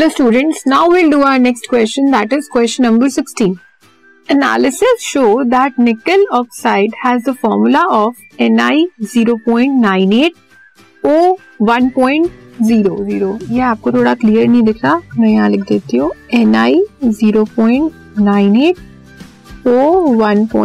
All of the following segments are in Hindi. Hello students, now will do our next question, that is question number 16. Analysis show that nickel oxide has the formula of Ni 0.98 O 1.00. ये आपको थोड़ा क्लियर नहीं दिख रहा, मैं यहाँ लिख देती हूँ Ni 0.98 O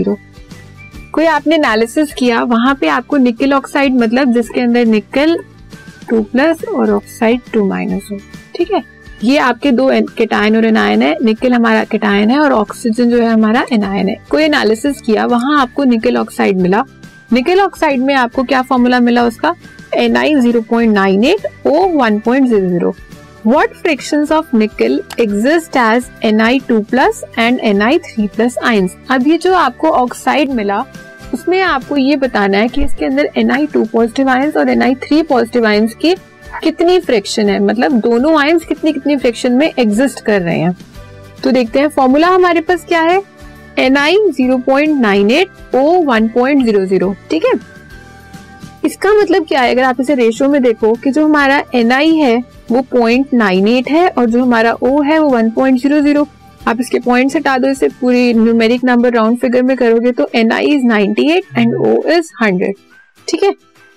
1.00. कोई आपने एनालिसिस किया, वहां पे आपको निकल ऑक्साइड मतलब जिसके अंदर निकल 2+ और ऑक्साइड 2- हो, ठीक है. ये आपके दो केटायन और एनायन है. निकल हमारा केटायन है और ऑक्सीजन जो है हमारा एनायन है. कोई एनालिसिस किया, वहां आपको निकल ऑक्साइड मिला. निकल ऑक्साइड में आपको क्या फॉर्मूला मिला उसका, Ni 0.98 O 1.00. What fractions of nickel exist as Ni2+ and Ni3+ ions. अब ये जो आपको ऑक्साइड मिला उसमें आपको ये बताना है कि इसके अंदर Ni2 पॉजिटिव आयंस और Ni3 पॉजिटिव आयंस की कितनी फ्रैक्शन है, मतलब दोनों आयंस कितनी कितनी फ्रैक्शन में एग्जिस्ट कर रहे हैं. तो देखते हैं फॉर्मूला हमारे पास क्या है, Ni 0.98 O 1.00, ठीक है. इसका मतलब क्या है, अगर आप इसे रेशो में देखो कि जो हमारा Ni है वो 0.98 है और जो हमारा O है वो 1.00. आप इसके पॉइंट्स हटा दो, इसे पूरी न्यूमेरिक नंबर राउंड फिगर में करोगे तो Ni is 98 and O is 100, ठीक है.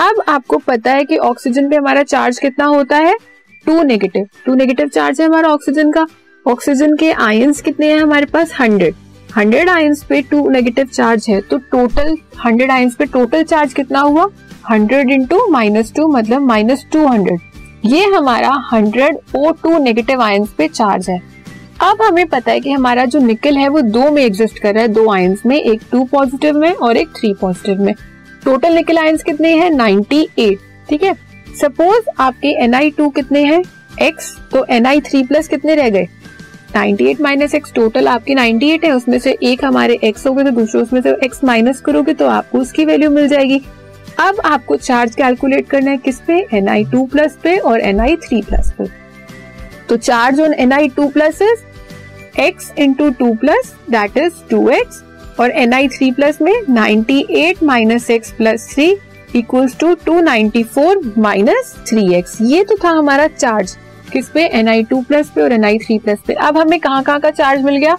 अब आपको पता है कि ऑक्सीजन पे हमारा चार्ज कितना होता है, 2 नेगेटिव. 2 नेगेटिव चार्ज है हमारा ऑक्सीजन का. ऑक्सीजन के आयंस कितने हैं हमारे पास, 100 आयंस पे 2 नेगेटिव चार्ज है, तो टोटल 100 आयंस पे टोटल चार्ज कितना हुआ, 100 इंटू -2 मतलब -200. ये हमारा 100 O2 नेगेटिव आयंस पे चार्ज है. अब हमें पता है कि हमारा जो निकल है वो 2 में एग्जिस्ट कर रहा है, 2 आयंस में, एक 2 पॉजिटिव में और एक 3 पॉजिटिव में. टोटल निकल आयंस कितने हैं, 98, ठीक है. सपोज आपके Ni2 कितने हैं, X, तो Ni3+ कितने रह गए, 98 माइनस X, टोटल आपके 98 है. उसमें से एक हमारे X हो गए तो दूसरे उसमें से X माइनस करोगे तो आपको उसकी वैल्यू मिल जाएगी. अब आपको चार्ज कैलकुलेट करना है किस पे, Ni2+ पे और Ni3+ पे. तो charge on Ni2+ is X into 2+ that is 2X और Ni3+ में 98 minus X plus 3 equals to 294 minus 3X. ये तो था हमारा चार्ज किस पे, Ni2+ पे और Ni3+ पे. अब हमें कहाँ का चार्ज मिल गया,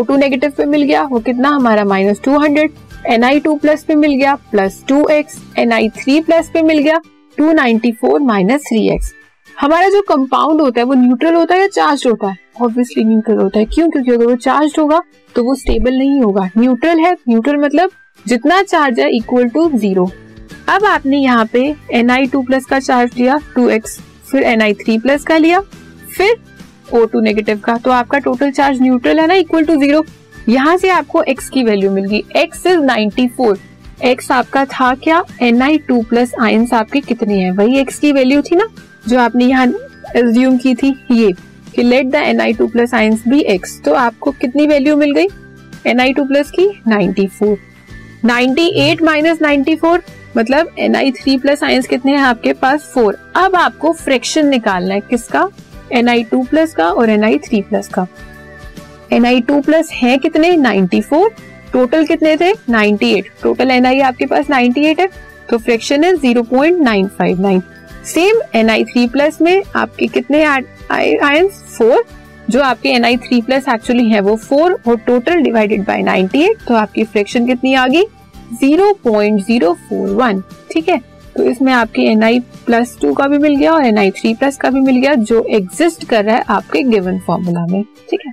O2 नेगेटिव पे मिल गया, वो कितना हमारा -200. Ni2+ पे मिल गया +2X. Ni3+ पे मिल गया 294 माइनस 3X. हमारा जो कंपाउंड होता है वो न्यूट्रल होता है या चार्ज होता है, ऑब्वियसली न्यूट्रल होता है. क्यों, क्योंकि अगर वो चार्ज होगा तो वो स्टेबल नहीं होगा. न्यूट्रल है, न्यूट्रल मतलब जितना चार्ज है इक्वल टू 0. अब आपने यहाँ पे Ni2+ का चार्ज लिया 2X, फिर Ni3+ का लिया, फिर O2 नेगेटिव का, तो आपका टोटल चार्ज न्यूट्रल है ना, इक्वल टू 0. यहाँ से आपको X की वैल्यू मिल गई, X इज 94. X आपका था क्या, Ni2+ आयंस आपके कितने हैं, वही X की वैल्यू थी ना जो आपने यहाँ एज्यूम की थी, ये कि let the Ni2+ ions be X. तो आपको कितनी वैल्यू मिल गई Ni2+ की, 94. 98 माइनस 94 मतलब Ni3+ आयंस कितने हैं आपके पास, 4. अब आपको फ्रैक्शन निकालना है किसका, Ni2+ का और Ni3+ का. Ni2+ है कितने, 94, टोटल कितने थे 98, टोटल Ni आपके पास 98 है, तो फ्रैक्शन है 0.959. सेम Ni3+ में आपके कितने आयंस, 4, जो आपके Ni3+ एक्चुअली है वो 4 और टोटल डिवाइडेड बाय 98, तो आपकी फ्रैक्शन कितनी आ गई 0.041, ठीक है. तो इसमें आपके Ni+2 का भी मिल गया और Ni3+ का भी मिल गया जो एग्जिस्ट कर रहा है आपके गिवन फॉर्मूला में, ठीक है.